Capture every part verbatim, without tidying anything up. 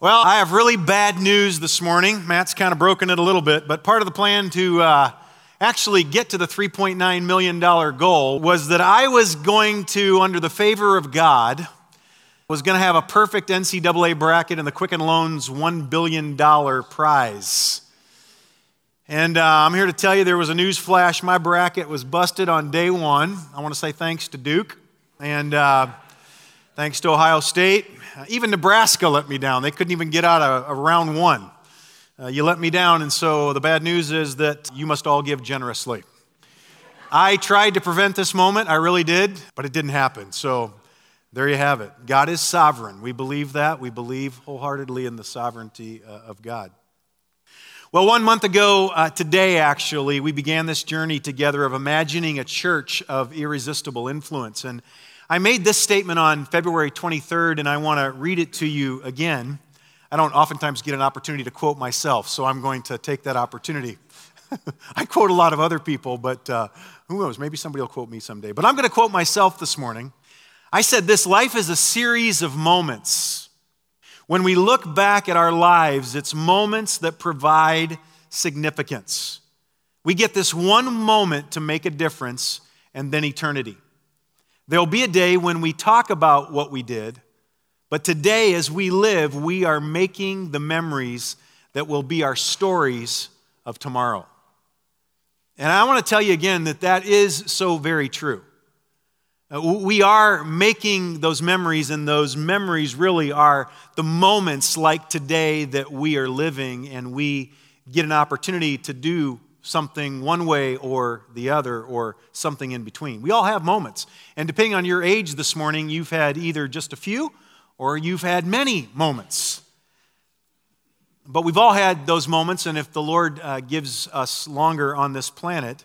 Well, I have really bad news this morning. Matt's kind of broken it a little bit, but part of the plan to uh, actually get to the three point nine million dollars goal was that I was going to, under the favor of God, was going to have a perfect N C double A bracket in the Quicken Loans one billion dollars prize. And uh, I'm here to tell you there was a news flash. My bracket was busted on day one. I want to say thanks to Duke and uh, thanks to Ohio State. Even Nebraska let me down. They couldn't even get out of, of round one. Uh, you let me down, and so the bad news is that you must all give generously. I tried to prevent this moment. I really did, but it didn't happen. So there you have it. God is sovereign. We believe that. We believe wholeheartedly in the sovereignty uh, of God. Well, one month ago uh, today, actually, we began this journey together of imagining a church of irresistible influence. And I made this statement on February twenty-third, and I want to read it to you again. I don't oftentimes get an opportunity to quote myself, so I'm going to take that opportunity. I quote a lot of other people, but uh, who knows, maybe somebody will quote me someday. But I'm going to quote myself this morning. I said this: life is a series of moments. When we look back at our lives, it's moments that provide significance. We get this one moment to make a difference, and then eternity. There'll be a day when we talk about what we did, but today as we live, we are making the memories that will be our stories of tomorrow. And I want to tell you again that that is so very true. We are making those memories, and those memories really are the moments like today that we are living, and we get an opportunity to do something one way or the other, or something in between. We all have moments. And depending on your age this morning, you've had either just a few or you've had many moments. But we've all had those moments, and if the Lord uh, gives us longer on this planet,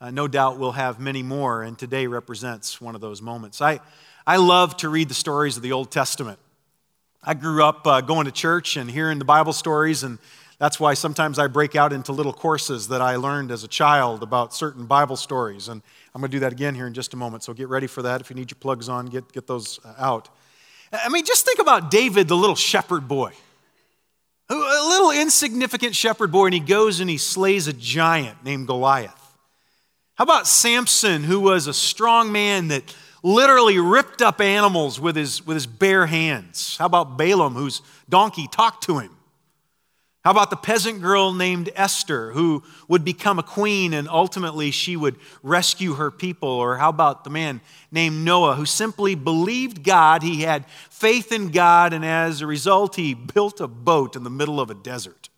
uh, no doubt we'll have many more, and today represents one of those moments. I, I love to read the stories of the Old Testament. I grew up uh, going to church and hearing the Bible stories, and that's why sometimes I break out into little courses that I learned as a child about certain Bible stories. And I'm going to do that again here in just a moment, so get ready for that. If you need your plugs on, get, get those out. I mean, just think about David, the little shepherd boy. A little insignificant shepherd boy, and he goes and he slays a giant named Goliath. How about Samson, who was a strong man that literally ripped up animals with his, with his bare hands? How about Balaam, whose donkey talked to him? How about the peasant girl named Esther, who would become a queen and ultimately she would rescue her people? Or how about the man named Noah, who simply believed God, he had faith in God, and as a result, he built a boat in the middle of a desert?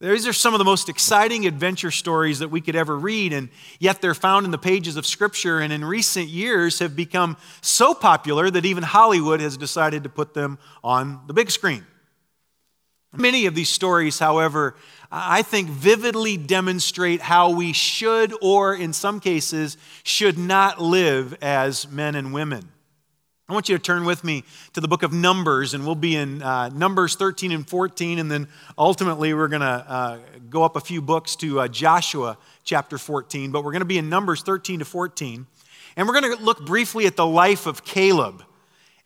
These are some of the most exciting adventure stories that we could ever read, and yet they're found in the pages of Scripture, and in recent years have become so popular that even Hollywood has decided to put them on the big screen. Many of these stories, however, I think vividly demonstrate how we should, or in some cases, should not live as men and women. I want you to turn with me to the book of Numbers, and we'll be in uh, Numbers thirteen and fourteen, and then ultimately we're going to uh, go up a few books to uh, Joshua chapter fourteen, but we're going to be in Numbers thirteen to fourteen, and we're going to look briefly at the life of Caleb.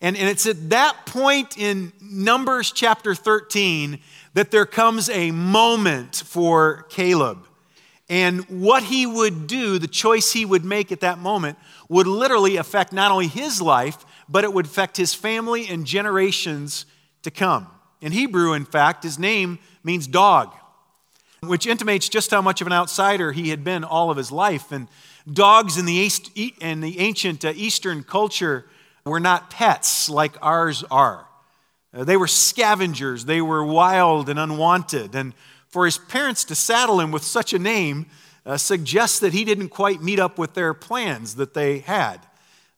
And, and it's at that point in Numbers chapter thirteen that there comes a moment for Caleb. And what he would do, the choice he would make at that moment, would literally affect not only his life, but it would affect his family and generations to come. In Hebrew, in fact, his name means dog, which intimates just how much of an outsider he had been all of his life. And dogs in the, East, in the ancient Eastern culture were not pets like ours are. They were scavengers. They were wild and unwanted. And for his parents to saddle him with such a name uh, suggests that he didn't quite meet up with their plans that they had,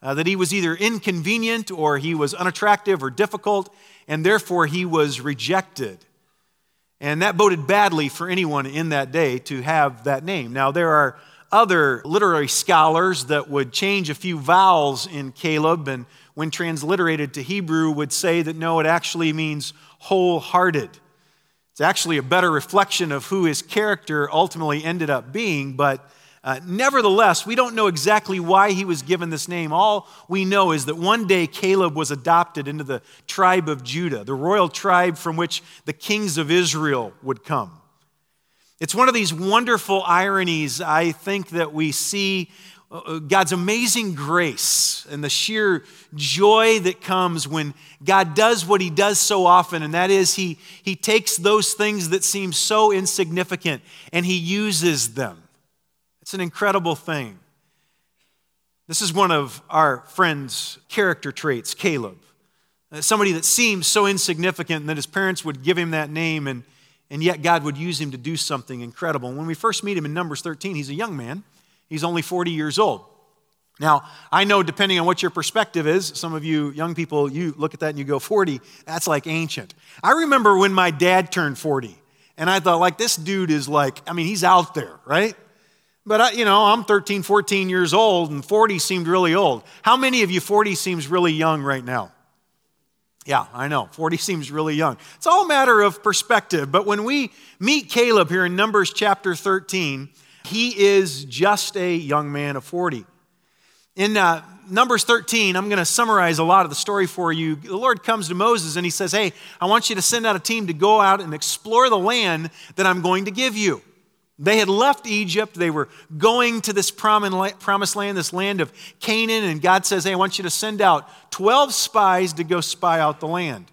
uh, that he was either inconvenient or he was unattractive or difficult, and therefore he was rejected. And that boded badly for anyone in that day to have that name. Now, there are other literary scholars that would change a few vowels in Caleb, and when transliterated to Hebrew would say that no, it actually means wholehearted. It's actually a better reflection of who his character ultimately ended up being, but Uh, nevertheless, we don't know exactly why he was given this name. All we know is that one day Caleb was adopted into the tribe of Judah, the royal tribe from which the kings of Israel would come. It's one of these wonderful ironies, I think, that we see God's amazing grace and the sheer joy that comes when God does what he does so often, and that is he, he takes those things that seem so insignificant and he uses them. It's an incredible thing. This is one of our friend's character traits, Caleb. Somebody that seems so insignificant that his parents would give him that name, and, and yet God would use him to do something incredible. When we first meet him in Numbers thirteen, he's a young man. He's only forty years old. Now, I know, depending on what your perspective is, some of you young people, you look at that and you go, forty, that's like ancient. I remember when my dad turned forty, and I thought, like, this dude is like, I mean, he's out there, right? But, I, you know, I'm thirteen, fourteen years old, and forty seemed really old. How many of you, forty seems really young right now? Yeah, I know, forty seems really young. It's all a matter of perspective. But when we meet Caleb here in Numbers chapter thirteen, he is just a young man of forty. In uh, Numbers thirteen, I'm going to summarize a lot of the story for you. The Lord comes to Moses and he says, hey, I want you to send out a team to go out and explore the land that I'm going to give you. They had left Egypt. They were going to this promised land, this land of Canaan. And God says, hey, I want you to send out twelve spies to go spy out the land.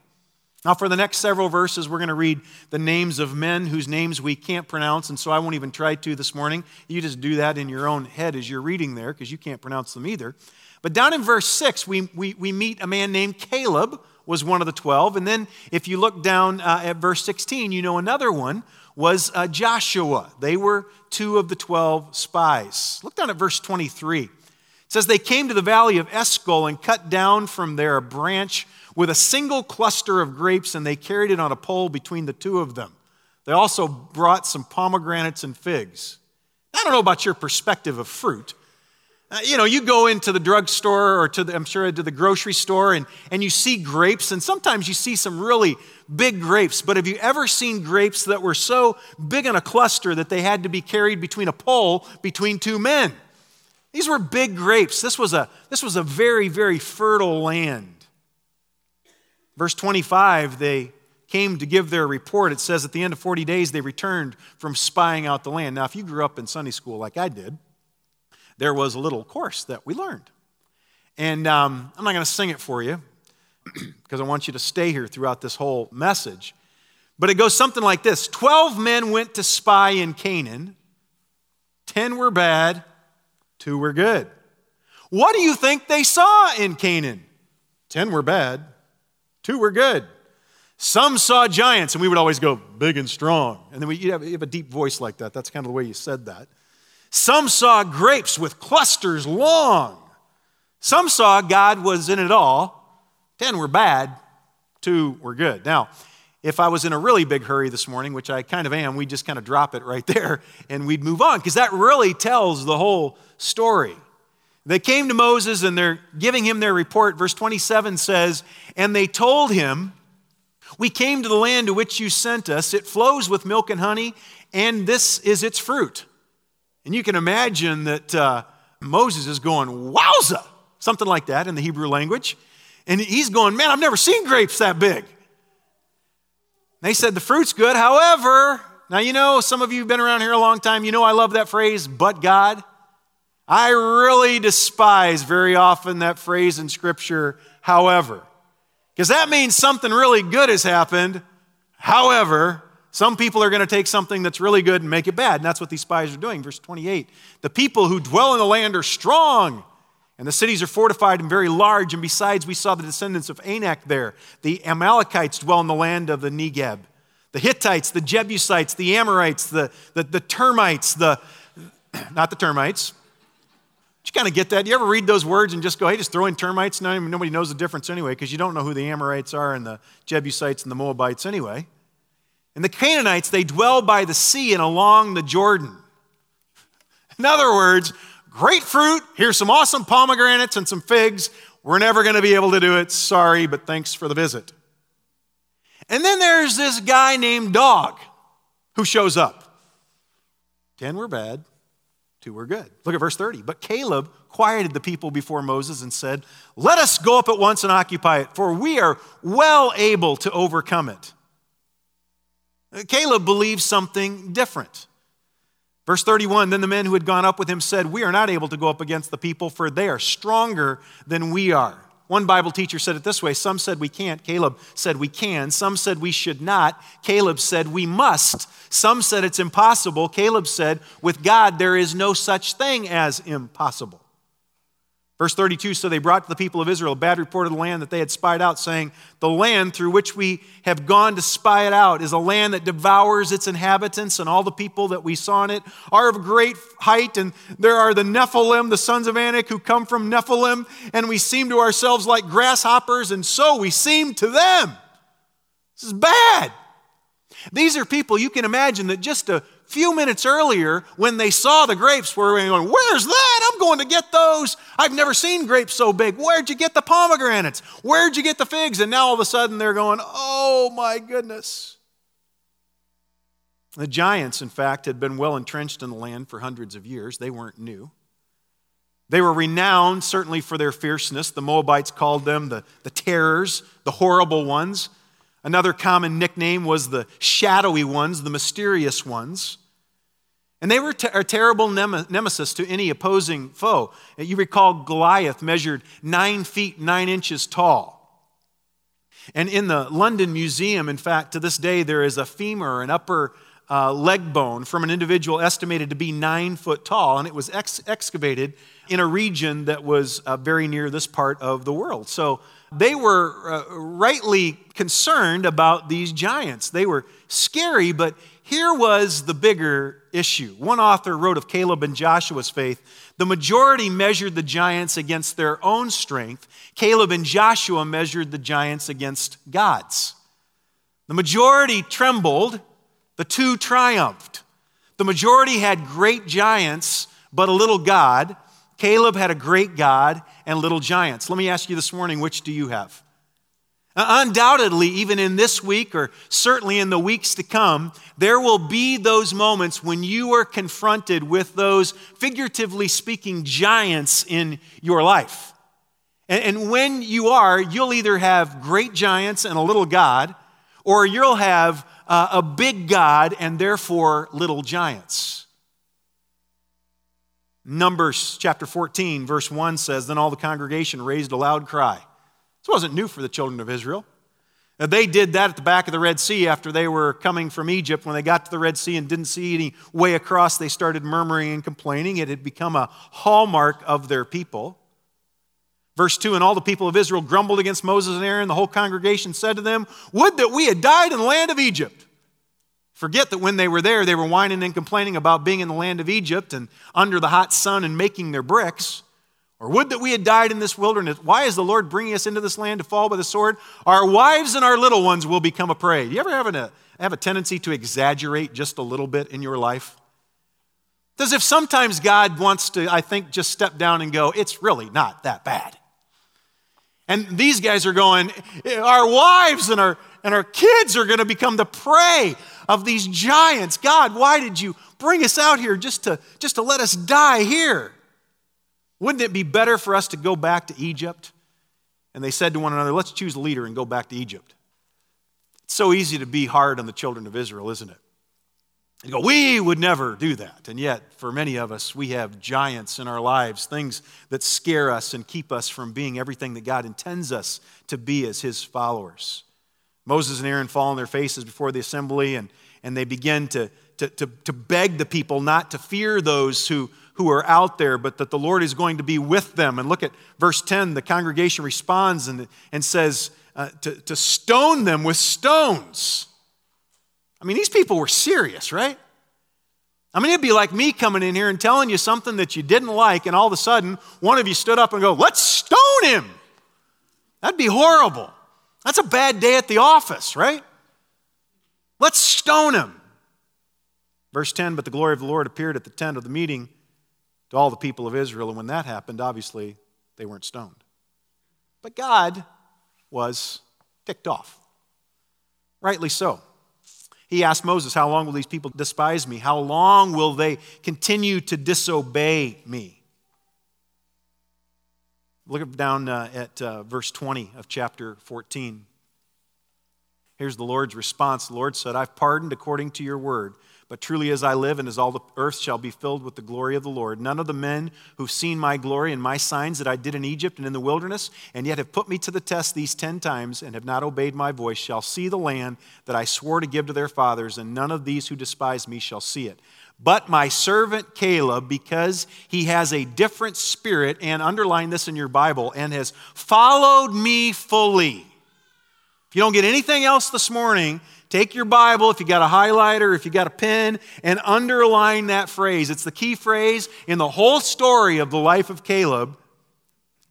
Now, for the next several verses, we're going to read the names of men whose names we can't pronounce. And so I won't even try to this morning. You just do that in your own head as you're reading there, because you can't pronounce them either. But down in verse six, we, we, we meet a man named Caleb, was one of the twelve. And then if you look down uh, at verse sixteen, you know another one was uh, Joshua. They were two of the twelve spies. Look down at verse twenty-three. It says, they came to the valley of Eshcol and cut down from there a branch with a single cluster of grapes, and they carried it on a pole between the two of them. They also brought some pomegranates and figs. I don't know about your perspective of fruit. Uh, you know, you go into the drugstore or to the, I'm sure, to the grocery store, and, and you see grapes, and sometimes you see some really big grapes. But have you ever seen grapes that were so big in a cluster that they had to be carried between a pole between two men? These were big grapes. This was a, this was a very, very fertile land. Verse twenty-five, they came to give their report. It says at the end of forty days, they returned from spying out the land. Now, if you grew up in Sunday school like I did, there was a little course that we learned. And um, I'm not going to sing it for you because I want you to stay here throughout this whole message. But it goes something like this. Twelve men went to spy in Canaan. Ten were bad. Two were good. What do you think they saw in Canaan? Ten were bad. Two were good. Some saw giants, and we would always go, big and strong. And then we, you have, you have a deep voice like that. That's kind of the way you said that. Some saw grapes with clusters long. Some saw God was in it all. Ten were bad. Two were good. Now, if I was in a really big hurry this morning, which I kind of am, we'd just kind of drop it right there and we'd move on, because that really tells the whole story. They came to Moses and they're giving him their report. Verse twenty-seven says, and they told him, we came to the land to which you sent us. It flows with milk and honey, and this is its fruit. And you can imagine that uh, Moses is going, wowza, something like that in the Hebrew language. And he's going, man, I've never seen grapes that big. And they said, the fruit's good. However, now, you know, some of you have been around here a long time. You know, I love that phrase, but God. I really despise very often that phrase in Scripture, however, because that means something really good has happened. However, some people are going to take something that's really good and make it bad. And that's what these spies are doing. Verse twenty-eight, the people who dwell in the land are strong, and the cities are fortified and very large. And besides, we saw the descendants of Anak there. The Amalekites dwell in the land of the Negeb. The Hittites, the Jebusites, the Amorites, the, the, the termites, the, not the termites. Did you kind of get that? Do you ever read those words and just go, hey, just throw in termites? Now, nobody knows the difference anyway, because you don't know who the Amorites are and the Jebusites and the Moabites anyway. And the Canaanites, they dwell by the sea and along the Jordan. In other words, great fruit. Here's some awesome pomegranates and some figs. We're never going to be able to do it. Sorry, but thanks for the visit. And then there's this guy named Dog who shows up. Ten were bad. Two were good. Look at verse thirty. But Caleb quieted the people before Moses and said, let us go up at once and occupy it, for we are well able to overcome it. Caleb believes something different. Verse thirty-one, then the men who had gone up with him said, we are not able to go up against the people, for they are stronger than we are. One Bible teacher said it this way. Some said we can't. Caleb said we can. Some said we should not. Caleb said we must. Some said it's impossible. Caleb said, with God, there is no such thing as impossible. Verse thirty-two, so they brought to the people of Israel a bad report of the land that they had spied out, saying, the land through which we have gone to spy it out is a land that devours its inhabitants, and all the people that we saw in it are of great height, and there are the Nephilim, the sons of Anak, who come from Nephilim, and we seem to ourselves like grasshoppers, and so we seem to them. This is bad. These are people, you can imagine, that just a few minutes earlier, when they saw the grapes, were going, where's that? I'm going to get those. I've never seen grapes so big. Where'd you get the pomegranates? Where'd you get the figs? And now all of a sudden they're going, oh my goodness. The giants, in fact, had been well entrenched in the land for hundreds of years. They weren't new. They were renowned, certainly, for their fierceness. The Moabites called them the, the terrors, the horrible ones. Another common nickname was the shadowy ones, the mysterious ones. And they were te- a terrible nem- nemesis to any opposing foe. You recall Goliath measured nine feet, nine inches tall. And in the London Museum, in fact, to this day, there is a femur, an upper uh, leg bone from an individual estimated to be nine foot tall. And it was ex- excavated in a region that was uh, very near this part of the world. So they were uh, rightly concerned about these giants. They were scary, but here was the bigger issue. One author wrote of Caleb and Joshua's faith, the majority measured the giants against their own strength. Caleb and Joshua measured the giants against God's. The majority trembled, the two triumphed. The majority had great giants, but a little God. Caleb had a great God and little giants. Let me ask you this morning, which do you have? Uh, undoubtedly, even in this week, or certainly in the weeks to come, there will be those moments when you are confronted with those, figuratively speaking, giants in your life. And, and when you are, you'll either have great giants and a little God, or you'll have uh, a big God and therefore little giants. Numbers chapter fourteen, verse one says, then all the congregation raised a loud cry. This wasn't new for the children of Israel. Now, they did that at the back of the Red Sea after they were coming from Egypt. When they got to the Red Sea and didn't see any way across, they started murmuring and complaining. It had become a hallmark of their people. Verse two, and all the people of Israel grumbled against Moses and Aaron. The whole congregation said to them, would that we had died in the land of Egypt. Forget that when they were there, they were whining and complaining about being in the land of Egypt and under the hot sun and making their bricks. Or would that we had died in this wilderness. Why is the Lord bringing us into this land to fall by the sword? Our wives and our little ones will become a prey. Do you ever have, an, have a tendency to exaggerate just a little bit in your life? It's as if sometimes God wants to, I think, just step down and go, it's really not that bad. And these guys are going, our wives and our and our kids are going to become the prey of these giants. God, why did you bring us out here just to, just to let us die here? Wouldn't it be better for us to go back to Egypt? And they said to one another, let's choose a leader and go back to Egypt. It's so easy to be hard on the children of Israel, isn't it? You go, we would never do that. And yet, for many of us, we have giants in our lives, things that scare us and keep us from being everything that God intends us to be as his followers. Moses and Aaron fall on their faces before the assembly, and, and they begin to, to, to, to beg the people not to fear those who, who are out there, but that the Lord is going to be with them. And look at verse ten. The congregation responds and, and says uh, to, to stone them with stones. I mean, these people were serious, right? I mean, it'd be like me coming in here and telling you something that you didn't like, and all of a sudden, one of you stood up and go, let's stone him. That'd be horrible. That's a bad day at the office, right? Let's stone him. Verse ten, but the glory of the Lord appeared at the tent of the meeting to all the people of Israel. And when that happened, obviously, they weren't stoned. But God was ticked off. Rightly so. He asked Moses, how long will these people despise me? How long will they continue to disobey me? Look down uh, at uh, verse twenty of chapter fourteen. Here's the Lord's response. The Lord said, I've pardoned according to your word, but truly as I live and as all the earth shall be filled with the glory of the Lord. None of the men who've seen my glory and my signs that I did in Egypt and in the wilderness and yet have put me to the test these ten times and have not obeyed my voice shall see the land that I swore to give to their fathers, and none of these who despise me shall see it. But my servant Caleb, because he has a different spirit, and underline this in your Bible, and has followed me fully. If you don't get anything else this morning, take your Bible, if you got a highlighter, if you got a pen, and underline that phrase. It's the key phrase in the whole story of the life of Caleb.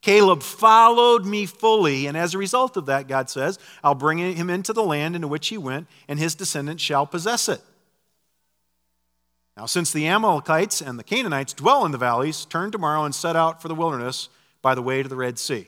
Caleb followed me fully, and as a result of that, God says, I'll bring him into the land into which he went, and his descendants shall possess it. Now, since the Amalekites and the Canaanites dwell in the valleys, turn tomorrow and set out for the wilderness by the way to the Red Sea.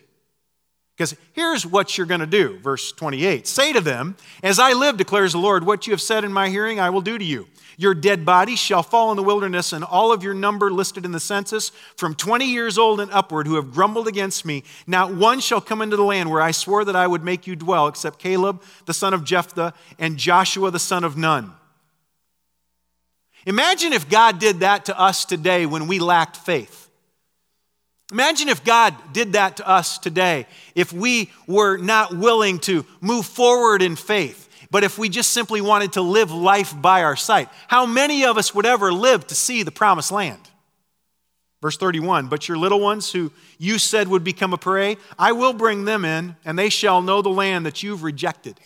Because here's what you're going to do, verse twenty-eight. Say to them, as I live, declares the Lord, what you have said in my hearing I will do to you. Your dead bodies shall fall in the wilderness, and all of your number listed in the census from twenty years old and upward who have grumbled against me. Not one shall come into the land where I swore that I would make you dwell, except Caleb the son of Jephunneh and Joshua the son of Nun. Imagine if God did that to us today when we lacked faith. Imagine if God did that to us today, if we were not willing to move forward in faith, but if we just simply wanted to live life by our sight. How many of us would ever live to see the promised land? Verse thirty-one, but your little ones who you said would become a prey, I will bring them in, and they shall know the land that you've rejected.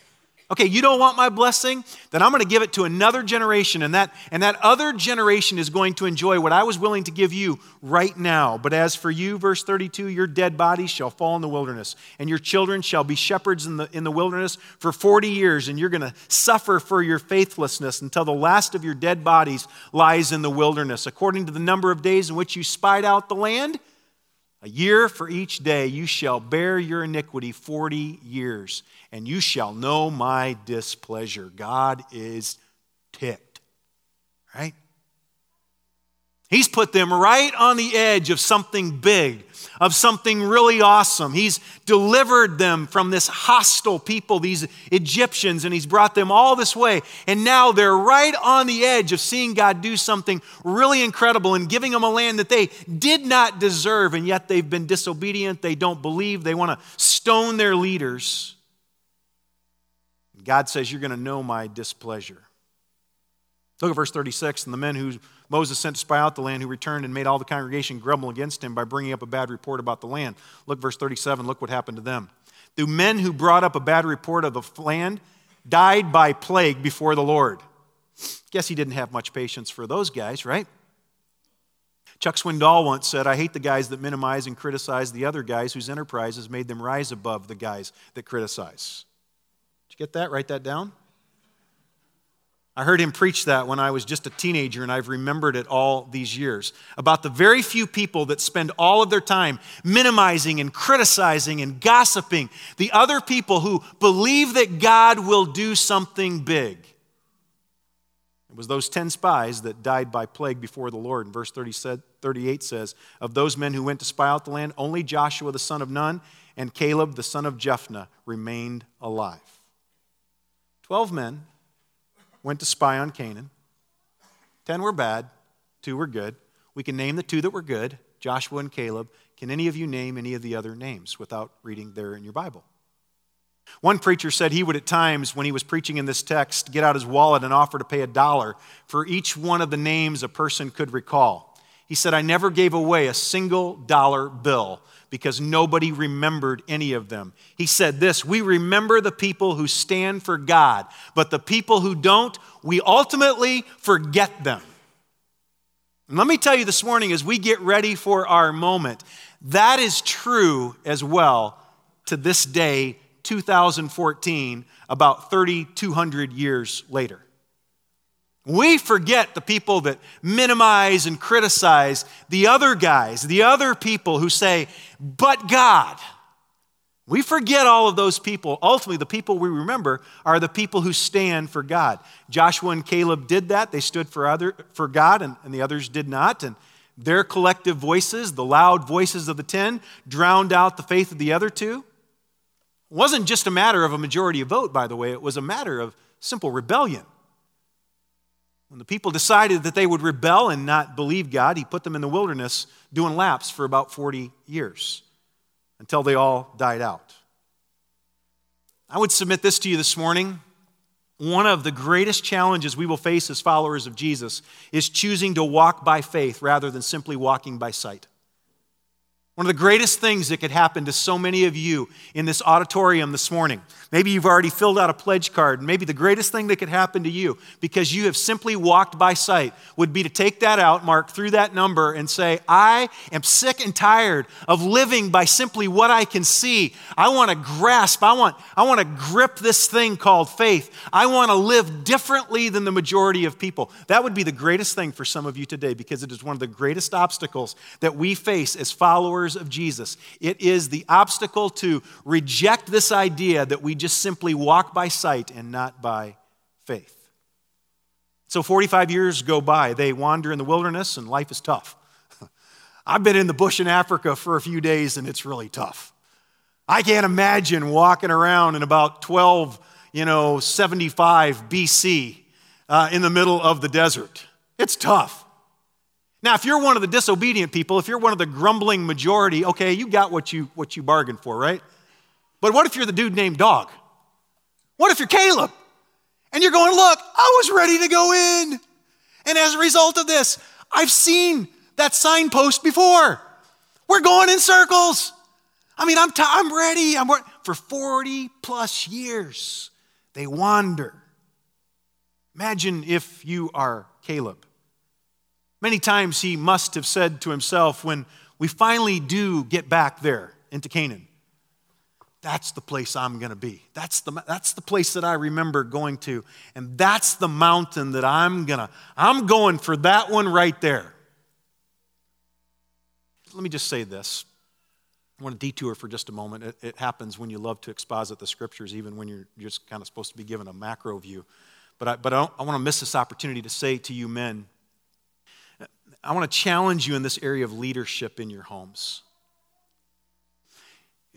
Okay, you don't want my blessing? Then I'm going to give it to another generation, and that and that other generation is going to enjoy what I was willing to give you right now. But as for you, verse thirty-two, your dead bodies shall fall in the wilderness, and your children shall be shepherds in the, in the wilderness for forty years, and you're going to suffer for your faithlessness until the last of your dead bodies lies in the wilderness. According to the number of days in which you spied out the land, a year for each day you shall bear your iniquity forty years, and you shall know my displeasure. God is ticked, right? He's put them right on the edge of something big, of something really awesome. He's delivered them from this hostile people, these Egyptians, and he's brought them all this way. And now they're right on the edge of seeing God do something really incredible and giving them a land that they did not deserve, and yet they've been disobedient. They don't believe. They want to stone their leaders. God says, you're going to know my displeasure. Look at verse thirty-six, and the men who Moses sent to spy out the land, who returned and made all the congregation grumble against him by bringing up a bad report about the land. Look, verse thirty-seven, look what happened to them. The men who brought up a bad report of the land died by plague before the Lord. Guess he didn't have much patience for those guys, right? Chuck Swindoll once said, I hate the guys that minimize and criticize the other guys whose enterprise has made them rise above the guys that criticize. Did you get that? Write that down. I heard him preach that when I was just a teenager, and I've remembered it all these years, about the very few people that spend all of their time minimizing and criticizing and gossiping, the other people who believe that God will do something big. It was those ten spies that died by plague before the Lord. And verse thirty-eight says, of those men who went to spy out the land, only Joshua the son of Nun and Caleb the son of Jephunneh remained alive. Twelve men went to spy on Canaan. Ten were bad, two were good. We can name the two that were good, Joshua and Caleb. Can any of you name any of the other names without reading there in your Bible? One preacher said he would at times, when he was preaching in this text, get out his wallet and offer to pay a dollar for each one of the names a person could recall. He said, I never gave away a single dollar bill because nobody remembered any of them. He said this, we remember the people who stand for God, but the people who don't, we ultimately forget them. And let me tell you this morning, as we get ready for our moment, that is true as well to this day, two thousand fourteen, about thirty-two hundred years later. We forget the people that minimize and criticize the other guys, the other people who say, but God. We forget all of those people. Ultimately, the people we remember are the people who stand for God. Joshua and Caleb did that. They stood for other for God, and, and the others did not. And their collective voices, the loud voices of the ten, drowned out the faith of the other two. It wasn't just a matter of a majority vote, by the way. It was a matter of simple rebellion. When the people decided that they would rebel and not believe God, he put them in the wilderness doing laps for about forty years. Until they all died out. I would submit this to you this morning. One of the greatest challenges we will face as followers of Jesus is choosing to walk by faith rather than simply walking by sight. One of the greatest things that could happen to so many of you in this auditorium this morning, maybe you've already filled out a pledge card, and maybe the greatest thing that could happen to you because you have simply walked by sight would be to take that out, mark through that number, and say, I am sick and tired of living by simply what I can see. I want to grasp, I want, I want to grip this thing called faith. I want to live differently than the majority of people. That would be the greatest thing for some of you today because it is one of the greatest obstacles that we face as followers of Jesus. It is the obstacle to reject this idea that we just simply walk by sight and not by faith. So forty-five years go by. They wander in the wilderness and life is tough. I've been in the bush in Africa for a few days and it's really tough. I can't imagine walking around in about twelve, you know, seventy-five B C uh, in the middle of the desert. It's tough. Now, if you're one of the disobedient people, if you're one of the grumbling majority, okay, you got what you what you bargained for, right? But what if you're the dude named Dog? What if you're Caleb? And you're going, look, I was ready to go in. And as a result of this, I've seen that signpost before. We're going in circles. I mean, I'm t- I'm ready. I'm re- For forty plus years, they wander. Imagine if you are Caleb. Many times he must have said to himself, when we finally do get back there into Canaan, that's the place I'm going to be. That's the, that's the place that I remember going to. And that's the mountain that I'm going to, I'm going for that one right there. Let me just say this. I want to detour for just a moment. It, it happens when you love to exposit the scriptures, even when you're just kind of supposed to be given a macro view. But I, but I, I want to miss this opportunity to say to you men, I want to challenge you in this area of leadership in your homes.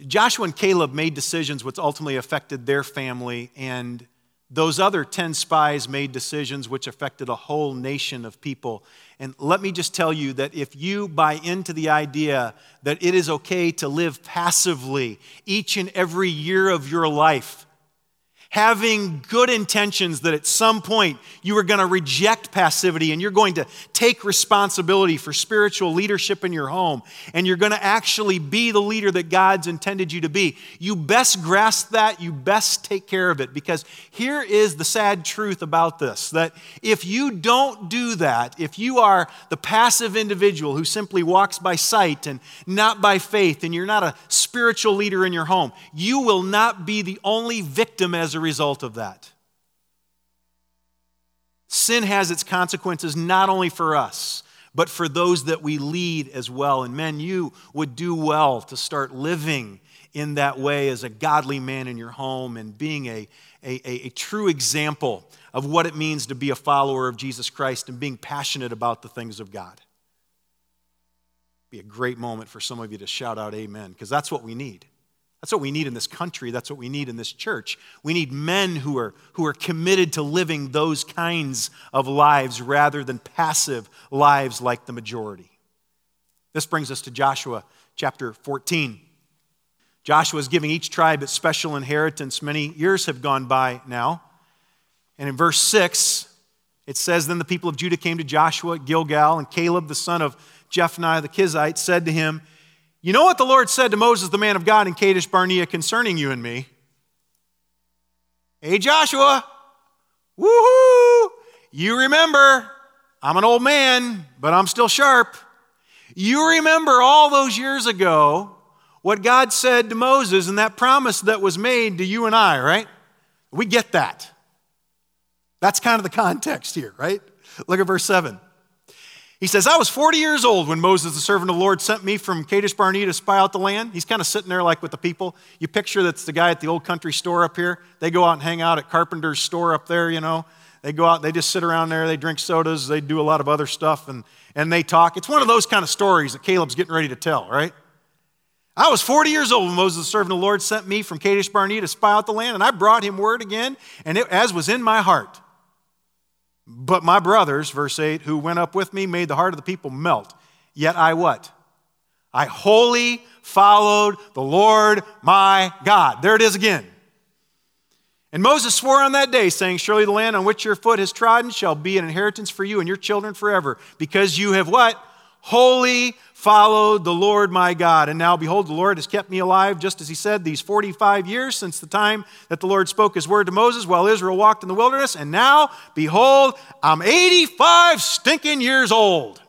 Joshua and Caleb made decisions which ultimately affected their family, and those other ten spies made decisions which affected a whole nation of people. And let me just tell you that if you buy into the idea that it is okay to live passively each and every year of your life, having good intentions that at some point you are going to reject passivity and you're going to take responsibility for spiritual leadership in your home and you're going to actually be the leader that God's intended you to be. You best grasp that, you best take care of it, because here is the sad truth about this, that if you don't do that, if you are the passive individual who simply walks by sight and not by faith and you're not a spiritual leader in your home, you will not be the only victim as a a result of that. Sin has its consequences not only for us, but for those that we lead as well. And men, you would do well to start living in that way as a godly man in your home and being a, a, a true example of what it means to be a follower of Jesus Christ and being passionate about the things of God. It'd be a great moment for some of you to shout out amen, because that's what we need. That's what we need in this country. That's what we need in this church. We need men who are, who are committed to living those kinds of lives rather than passive lives like the majority. This brings us to Joshua chapter fourteen. Joshua is giving each tribe its special inheritance. Many years have gone by now. And in verse six, it says, Then the people of Judah came to Joshua at Gilgal, and Caleb the son of Jephunneh the Kenizzite said to him, You know what the Lord said to Moses, the man of God, in Kadesh Barnea concerning you and me? Hey, Joshua, woohoo! You remember, I'm an old man, but I'm still sharp. You remember all those years ago what God said to Moses and that promise that was made to you and I, right? We get that. That's kind of the context here, right? Look at verse seven. He says, I was forty years old when Moses, the servant of the Lord, sent me from Kadesh Barnea to spy out the land. He's kind of sitting there like with the people. You picture that's the guy at the old country store up here. They go out and hang out at Carpenter's store up there, you know. They go out, they just sit around there, they drink sodas, they do a lot of other stuff, and, and they talk. It's one of those kind of stories that Caleb's getting ready to tell, right? I was forty years old when Moses, the servant of the Lord, sent me from Kadesh Barnea to spy out the land, and I brought him word again, and it, as was in my heart. But my brothers, verse eight, who went up with me, made the heart of the people melt. Yet I what? I wholly followed the Lord my God. There it is again. And Moses swore on that day, saying, surely the land on which your foot has trodden shall be an inheritance for you and your children forever, because you have what? Wholly followed the Lord my God. And now, behold, the Lord has kept me alive, just as he said, these forty-five years since the time that the Lord spoke his word to Moses while Israel walked in the wilderness. And now, behold, I'm eighty-five stinking years old.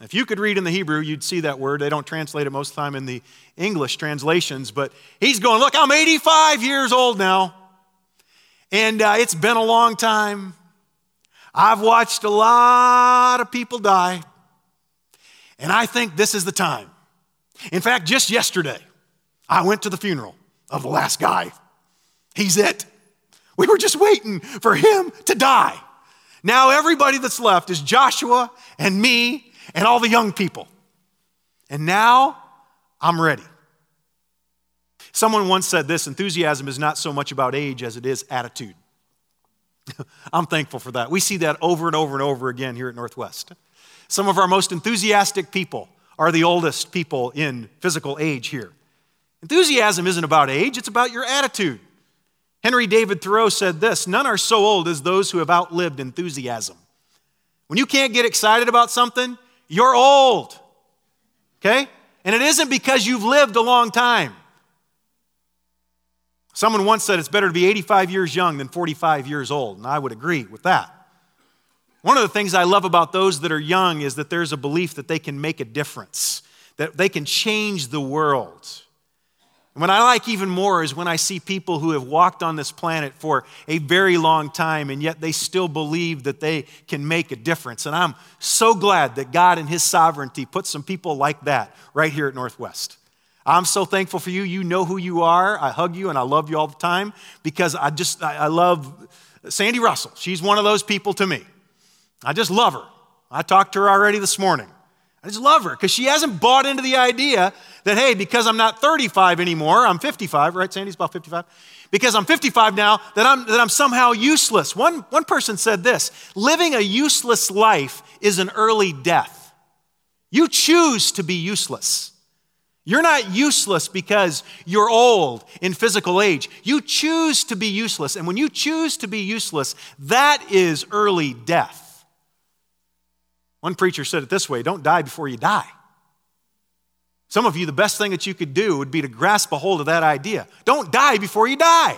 If you could read in the Hebrew, you'd see that word. They don't translate it most of the time in the English translations, but he's going, look, I'm eighty-five years old now, and uh, it's been a long time. I've watched a lot of people die, and I think this is the time. In fact, just yesterday, I went to the funeral of the last guy. He's it. We were just waiting for him to die. Now everybody that's left is Joshua and me and all the young people. And now I'm ready. Someone once said this, enthusiasm is not so much about age as it is attitude. I'm thankful for that. We see that over and over and over again here at Northwest. Some of our most enthusiastic people are the oldest people in physical age here. Enthusiasm isn't about age, it's about your attitude. Henry David Thoreau said this, none are so old as those who have outlived enthusiasm. When you can't get excited about something, you're old, okay? And it isn't because you've lived a long time. Someone once said it's better to be eighty-five years young than forty-five years old, and I would agree with that. One of the things I love about those that are young is that there's a belief that they can make a difference, that they can change the world. And what I like even more is when I see people who have walked on this planet for a very long time and yet they still believe that they can make a difference. And I'm so glad that God in his sovereignty put some people like that right here at Northwest. I'm so thankful for you. You know who you are. I hug you and I love you all the time because I just, I love Sandy Russell. She's one of those people to me. I just love her. I talked to her already this morning. I just love her because she hasn't bought into the idea that, hey, because I'm not thirty-five anymore, I'm fifty-five, right? Sandy's about fifty-five. Because I'm fifty-five now, that I'm that I'm somehow useless. One, one person said this, living a useless life is an early death. You choose to be useless. You're not useless because you're old in physical age. You choose to be useless. And when you choose to be useless, that is early death. One preacher said it this way, don't die before you die. Some of you, the best thing that you could do would be to grasp a hold of that idea. Don't die before you die.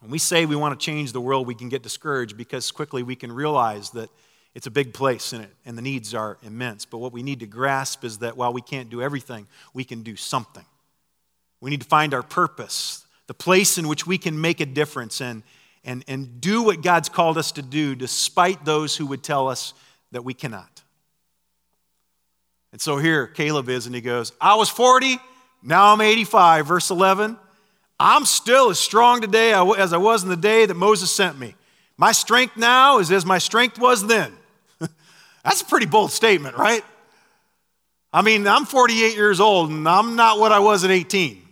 When we say we want to change the world, we can get discouraged because quickly we can realize that it's a big place in it and the needs are immense. But what we need to grasp is that while we can't do everything, we can do something. We need to find our purpose, the place in which we can make a difference and And, and do what God's called us to do despite those who would tell us that we cannot. And so here Caleb is and he goes, I was forty, now I'm eighty-five. Verse eleven, I'm still as strong today as I was in the day that Moses sent me. My strength now is as my strength was then. That's a pretty bold statement, right? I mean, I'm forty-eight years old and I'm not what I was at eighteen.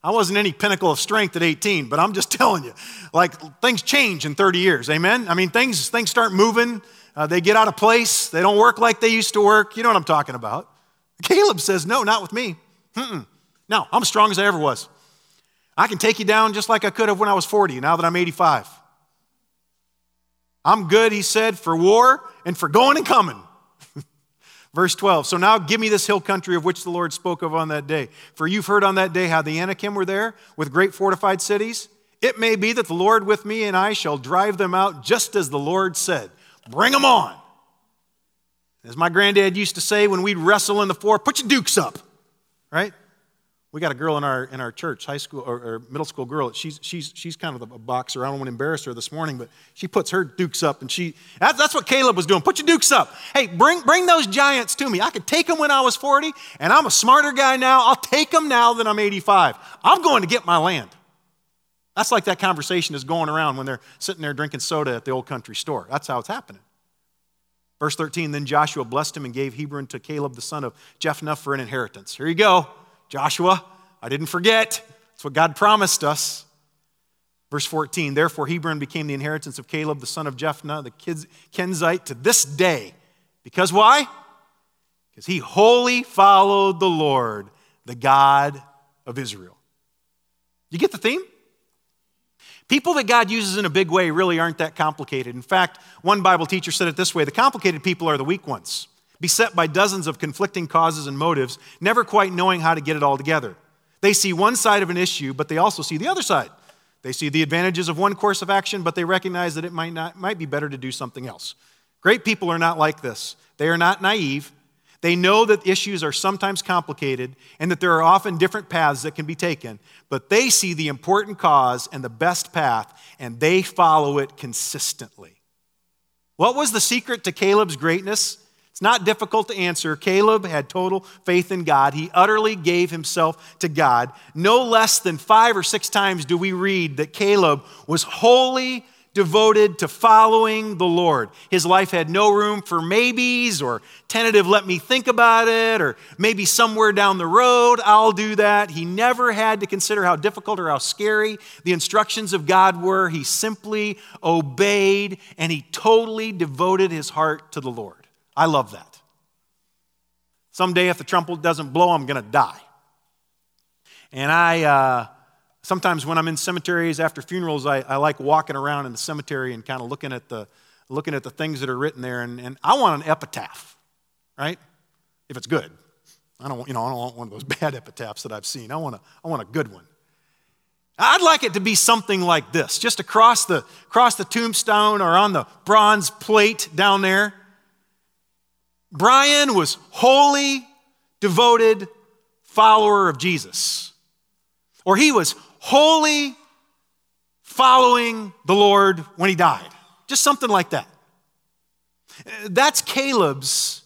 I wasn't any pinnacle of strength at eighteen, but I'm just telling you, like things change in thirty years, amen? I mean, things things start moving. Uh, they get out of place. They don't work like they used to work. You know what I'm talking about. Caleb says, no, not with me. Mm-mm. No, I'm as strong as I ever was. I can take you down just like I could have when I was forty, now that I'm eighty-five. I'm good, he said, for war and for going and coming. Verse twelve, so now give me this hill country of which the Lord spoke of on that day. For you've heard on that day how the Anakim were there with great fortified cities. It may be that the Lord with me and I shall drive them out just as the Lord said. Bring them on. As my granddad used to say when we'd wrestle in the floor, put your dukes up, right? We got a girl in our in our church, high school or, or middle school girl. She's she's she's kind of a boxer. I don't want to embarrass her this morning, but she puts her dukes up, and she that's, that's what Caleb was doing. Put your dukes up. Hey, bring bring those giants to me. I could take them when I was forty, and I'm a smarter guy now. I'll take them now that I'm eighty-five. I'm going to get my land. That's like that conversation is going around when they're sitting there drinking soda at the old country store. That's how it's happening. Verse thirteen, then Joshua blessed him and gave Hebron to Caleb, the son of Jephunneh, for an inheritance. Here you go. Joshua, I didn't forget. That's what God promised us. Verse fourteen, therefore Hebron became the inheritance of Caleb, the son of Jephunneh, the Kenizzite, to this day. Because why? Because he wholly followed the Lord, the God of Israel. You get the theme? People that God uses in a big way really aren't that complicated. In fact, one Bible teacher said it this way, the complicated people are the weak ones, beset by dozens of conflicting causes and motives, never quite knowing how to get it all together. They see one side of an issue, but they also see the other side. They see the advantages of one course of action, but they recognize that it might not, might be better to do something else. Great people are not like this. They are not naive. They know that issues are sometimes complicated and that there are often different paths that can be taken, but they see the important cause and the best path, and they follow it consistently. What was the secret to Caleb's greatness? It's not difficult to answer. Caleb had total faith in God. He utterly gave himself to God. No less than five or six times do we read that Caleb was wholly devoted to following the Lord. His life had no room for maybes or tentative, let me think about it, or maybe somewhere down the road, I'll do that. He never had to consider how difficult or how scary the instructions of God were. He simply obeyed, and he totally devoted his heart to the Lord. I love that. Someday, if the trumpet doesn't blow, I'm going to die. And I... Uh, Sometimes when I'm in cemeteries after funerals, I, I like walking around in the cemetery and kind of looking at the looking at the things that are written there, and, and I want an epitaph, right? If it's good, I don't you know I don't want one of those bad epitaphs that I've seen. I want a I want a good one. I'd like it to be something like this, just across the across the tombstone or on the bronze plate down there. Brian was wholly devoted follower of Jesus, or he was wholly following the Lord when he died. Just something like that. That's Caleb's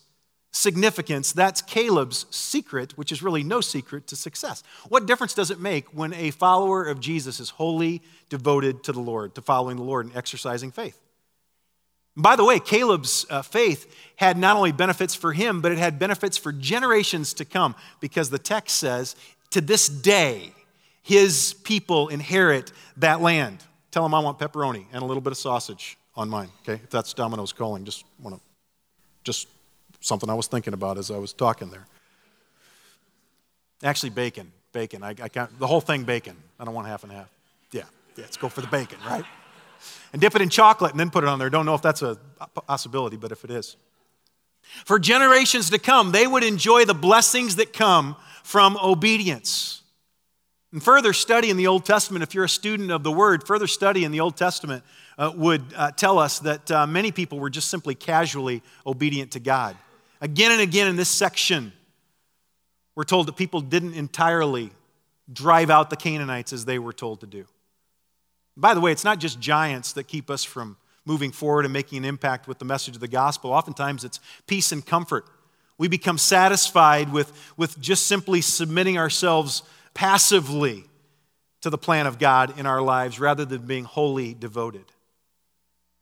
significance. That's Caleb's secret, which is really no secret to success. What difference does it make when a follower of Jesus is wholly devoted to the Lord, to following the Lord and exercising faith? By the way, Caleb's uh, faith had not only benefits for him, but it had benefits for generations to come, because the text says, to this day, his people inherit that land. Tell them I want pepperoni and a little bit of sausage on mine, okay? If that's Domino's calling, just want to, just something I was thinking about as I was talking there. Actually, bacon, bacon. I, I can't, the whole thing bacon. I don't want half and half. Yeah, yeah, let's go for the bacon, right? And dip it in chocolate and then put it on there. Don't know if that's a possibility, but if it is. For generations to come, they would enjoy the blessings that come from obedience. And further study in the Old Testament, if you're a student of the Word, further study in the Old Testament uh, would uh, tell us that uh, many people were just simply casually obedient to God. Again and again in this section, we're told that people didn't entirely drive out the Canaanites as they were told to do. By the way, it's not just giants that keep us from moving forward and making an impact with the message of the gospel. Oftentimes it's peace and comfort. We become satisfied with, with just simply submitting ourselves passively to the plan of God in our lives rather than being wholly devoted.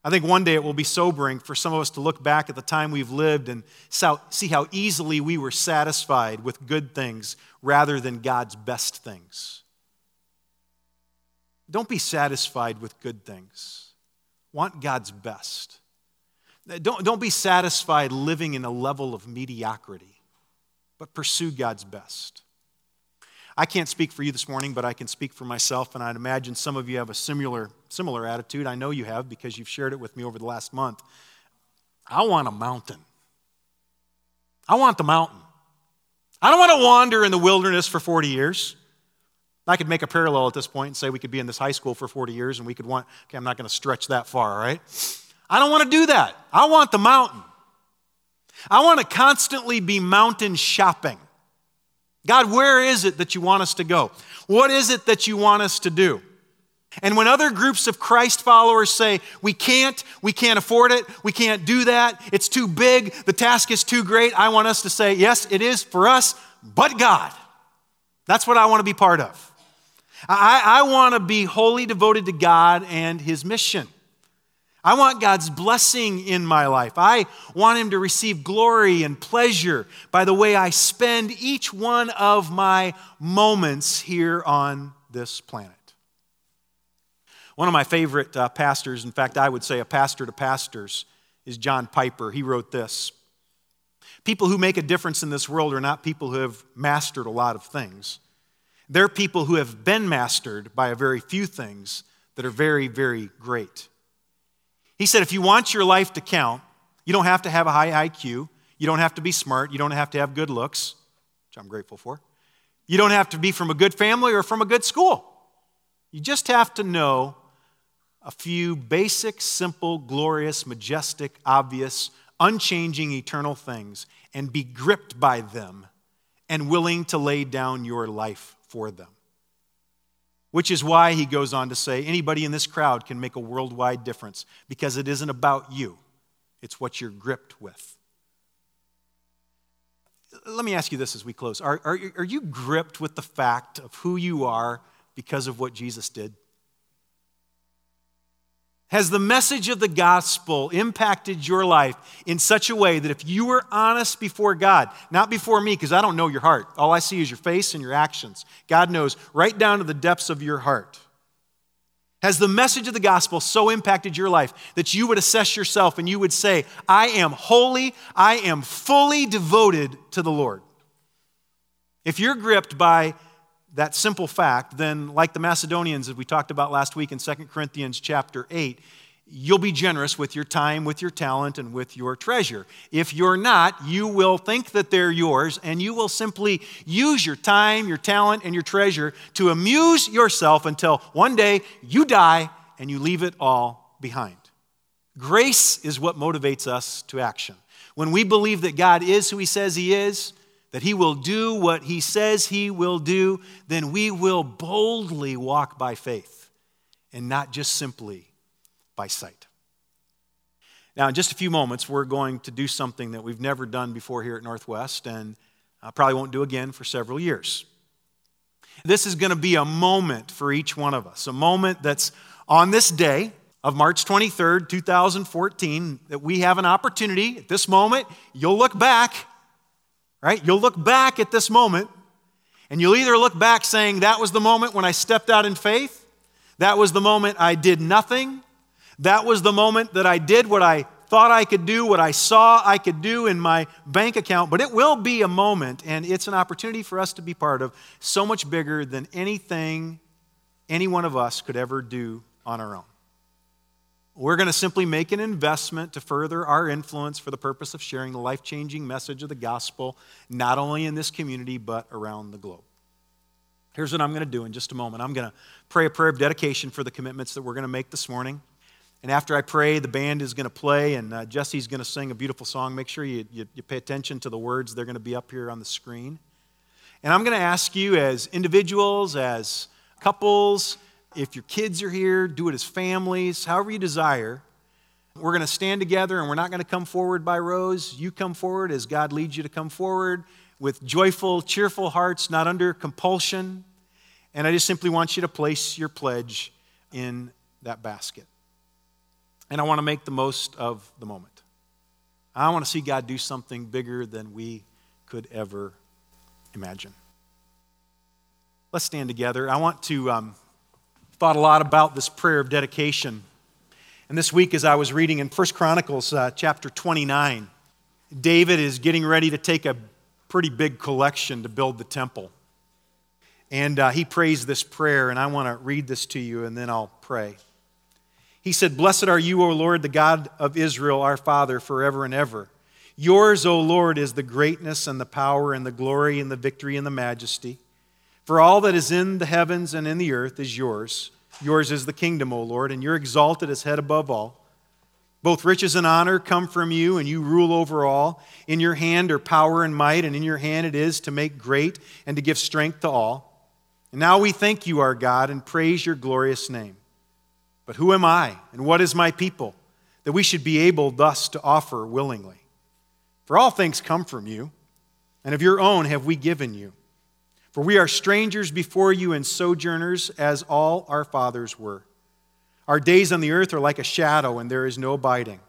I think one day it will be sobering for some of us to look back at the time we've lived and see how easily we were satisfied with good things rather than God's best things. Don't be satisfied with good things. Want God's best. Don't, don't be satisfied living in a level of mediocrity, but pursue God's best. I can't speak for you this morning, but I can speak for myself, and I'd imagine some of you have a similar, similar attitude. I know you have because you've shared it with me over the last month. I want a mountain. I want the mountain. I don't want to wander in the wilderness for forty years. I could make a parallel at this point and say we could be in this high school for forty years and we could want, okay, I'm not going to stretch that far, right? I don't want to do that. I want the mountain. I want to constantly be mountain shopping. God, where is it that you want us to go? What is it that you want us to do? And when other groups of Christ followers say, we can't, we can't afford it, we can't do that, it's too big, the task is too great, I want us to say, yes, it is for us, but God. That's what I want to be part of. I, I want to be wholly devoted to God and His mission. I want God's blessing in my life. I want Him to receive glory and pleasure by the way I spend each one of my moments here on this planet. One of my favorite uh, pastors, in fact, I would say a pastor to pastors, is John Piper. He wrote this: people who make a difference in this world are not people who have mastered a lot of things. They're people who have been mastered by a very few things that are very, very great. He said, if you want your life to count, you don't have to have a high I Q. You don't have to be smart. You don't have to have good looks, which I'm grateful for. You don't have to be from a good family or from a good school. You just have to know a few basic, simple, glorious, majestic, obvious, unchanging, eternal things, and be gripped by them and willing to lay down your life for them. Which is why, he goes on to say, anybody in this crowd can make a worldwide difference, because it isn't about you. It's what you're gripped with. Let me ask you this as we close. Are, are, are you gripped with the fact of who you are because of what Jesus did? Has the message of the gospel impacted your life in such a way that if you were honest before God, not before me, because I don't know your heart. All I see is your face and your actions. God knows right down to the depths of your heart. Has the message of the gospel so impacted your life that you would assess yourself and you would say, I am holy, I am fully devoted to the Lord? If you're gripped by that simple fact, then like the Macedonians that we talked about last week in Second Corinthians chapter eight, you'll be generous with your time, with your talent, and with your treasure. If you're not, you will think that they're yours, and you will simply use your time, your talent, and your treasure to amuse yourself until one day you die and you leave it all behind. Grace is what motivates us to action. When we believe that God is who He says He is, that He will do what He says He will do, then we will boldly walk by faith and not just simply by sight. Now, in just a few moments, we're going to do something that we've never done before here at Northwest, and I probably won't do again for several years. This is going to be a moment for each one of us, a moment that's on this day of March twenty-third, two thousand fourteen, that we have an opportunity at this moment. You'll look back. Right? You'll look back at this moment, and you'll either look back saying, that was the moment when I stepped out in faith. That was the moment I did nothing. That was the moment that I did what I thought I could do, what I saw I could do in my bank account. But it will be a moment, and it's an opportunity for us to be part of so much bigger than anything any one of us could ever do on our own. We're going to simply make an investment to further our influence for the purpose of sharing the life-changing message of the gospel, not only in this community, but around the globe. Here's what I'm going to do in just a moment. I'm going to pray a prayer of dedication for the commitments that we're going to make this morning. And after I pray, the band is going to play, and uh, Jesse's going to sing a beautiful song. Make sure you, you, you pay attention to the words. They're going to be up here on the screen. And I'm going to ask you as individuals, as couples, if your kids are here, do it as families, however you desire. We're going to stand together, and we're not going to come forward by rows. You come forward as God leads you to come forward with joyful, cheerful hearts, not under compulsion. And I just simply want you to place your pledge in that basket. And I want to make the most of the moment. I want to see God do something bigger than we could ever imagine. Let's stand together. I want to... Um, thought a lot about this prayer of dedication. And this week as I was reading in First Chronicles uh, chapter twenty-nine, David is getting ready to take a pretty big collection to build the temple. And uh, he prays this prayer, and I want to read this to you and then I'll pray. He said, "Blessed are you, O Lord, the God of Israel, our Father, forever and ever. Yours, O Lord, is the greatness and the power and the glory and the victory and the majesty. For all that is in the heavens and in the earth is yours. Yours is the kingdom, O Lord, and you're exalted as head above all. Both riches and honor come from you, and you rule over all. In your hand are power and might, and in your hand it is to make great and to give strength to all. And now we thank you, our God, and praise your glorious name. But who am I, and what is my people, that we should be able thus to offer willingly? For all things come from you, and of your own have we given you. For we are strangers before you and sojourners, as all our fathers were. Our days on the earth are like a shadow, and there is no abiding.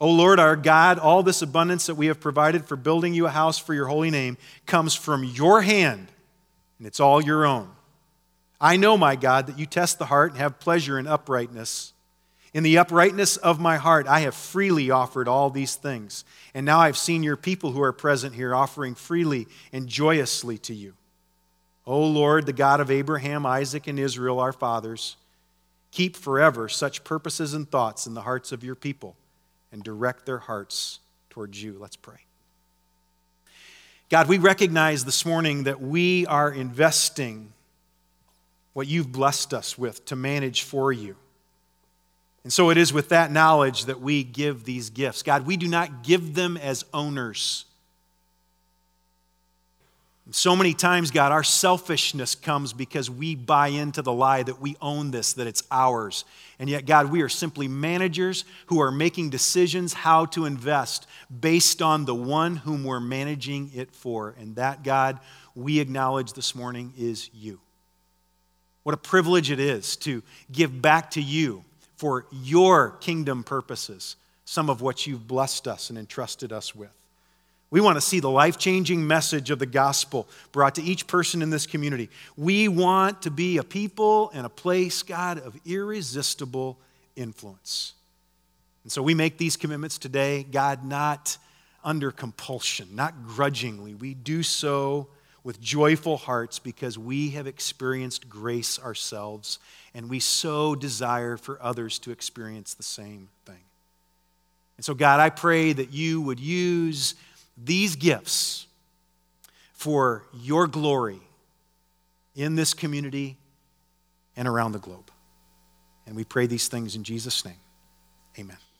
O Lord, our God, all this abundance that we have provided for building you a house for your holy name comes from your hand, and it's all your own. I know, my God, that you test the heart and have pleasure in uprightness. In the uprightness of my heart, I have freely offered all these things, and now I've seen your people who are present here offering freely and joyously to you. O Lord, the God of Abraham, Isaac, and Israel, our fathers, keep forever such purposes and thoughts in the hearts of your people and direct their hearts towards you. Let's pray. God, we recognize this morning that we are investing what you've blessed us with to manage for you. And so it is with that knowledge that we give these gifts. God, we do not give them as owners. So many times, God, our selfishness comes because we buy into the lie that we own this, that it's ours. And yet, God, we are simply managers who are making decisions how to invest based on the one whom we're managing it for. And that, God, we acknowledge this morning is you. What a privilege it is to give back to you for your kingdom purposes, some of what you've blessed us and entrusted us with. We want to see the life-changing message of the gospel brought to each person in this community. We want to be a people and a place, God, of irresistible influence. And so we make these commitments today, God, not under compulsion, not grudgingly. We do so with joyful hearts because we have experienced grace ourselves, and we so desire for others to experience the same thing. And so, God, I pray that you would use these gifts for your glory in this community and around the globe. And we pray these things in Jesus' name. Amen.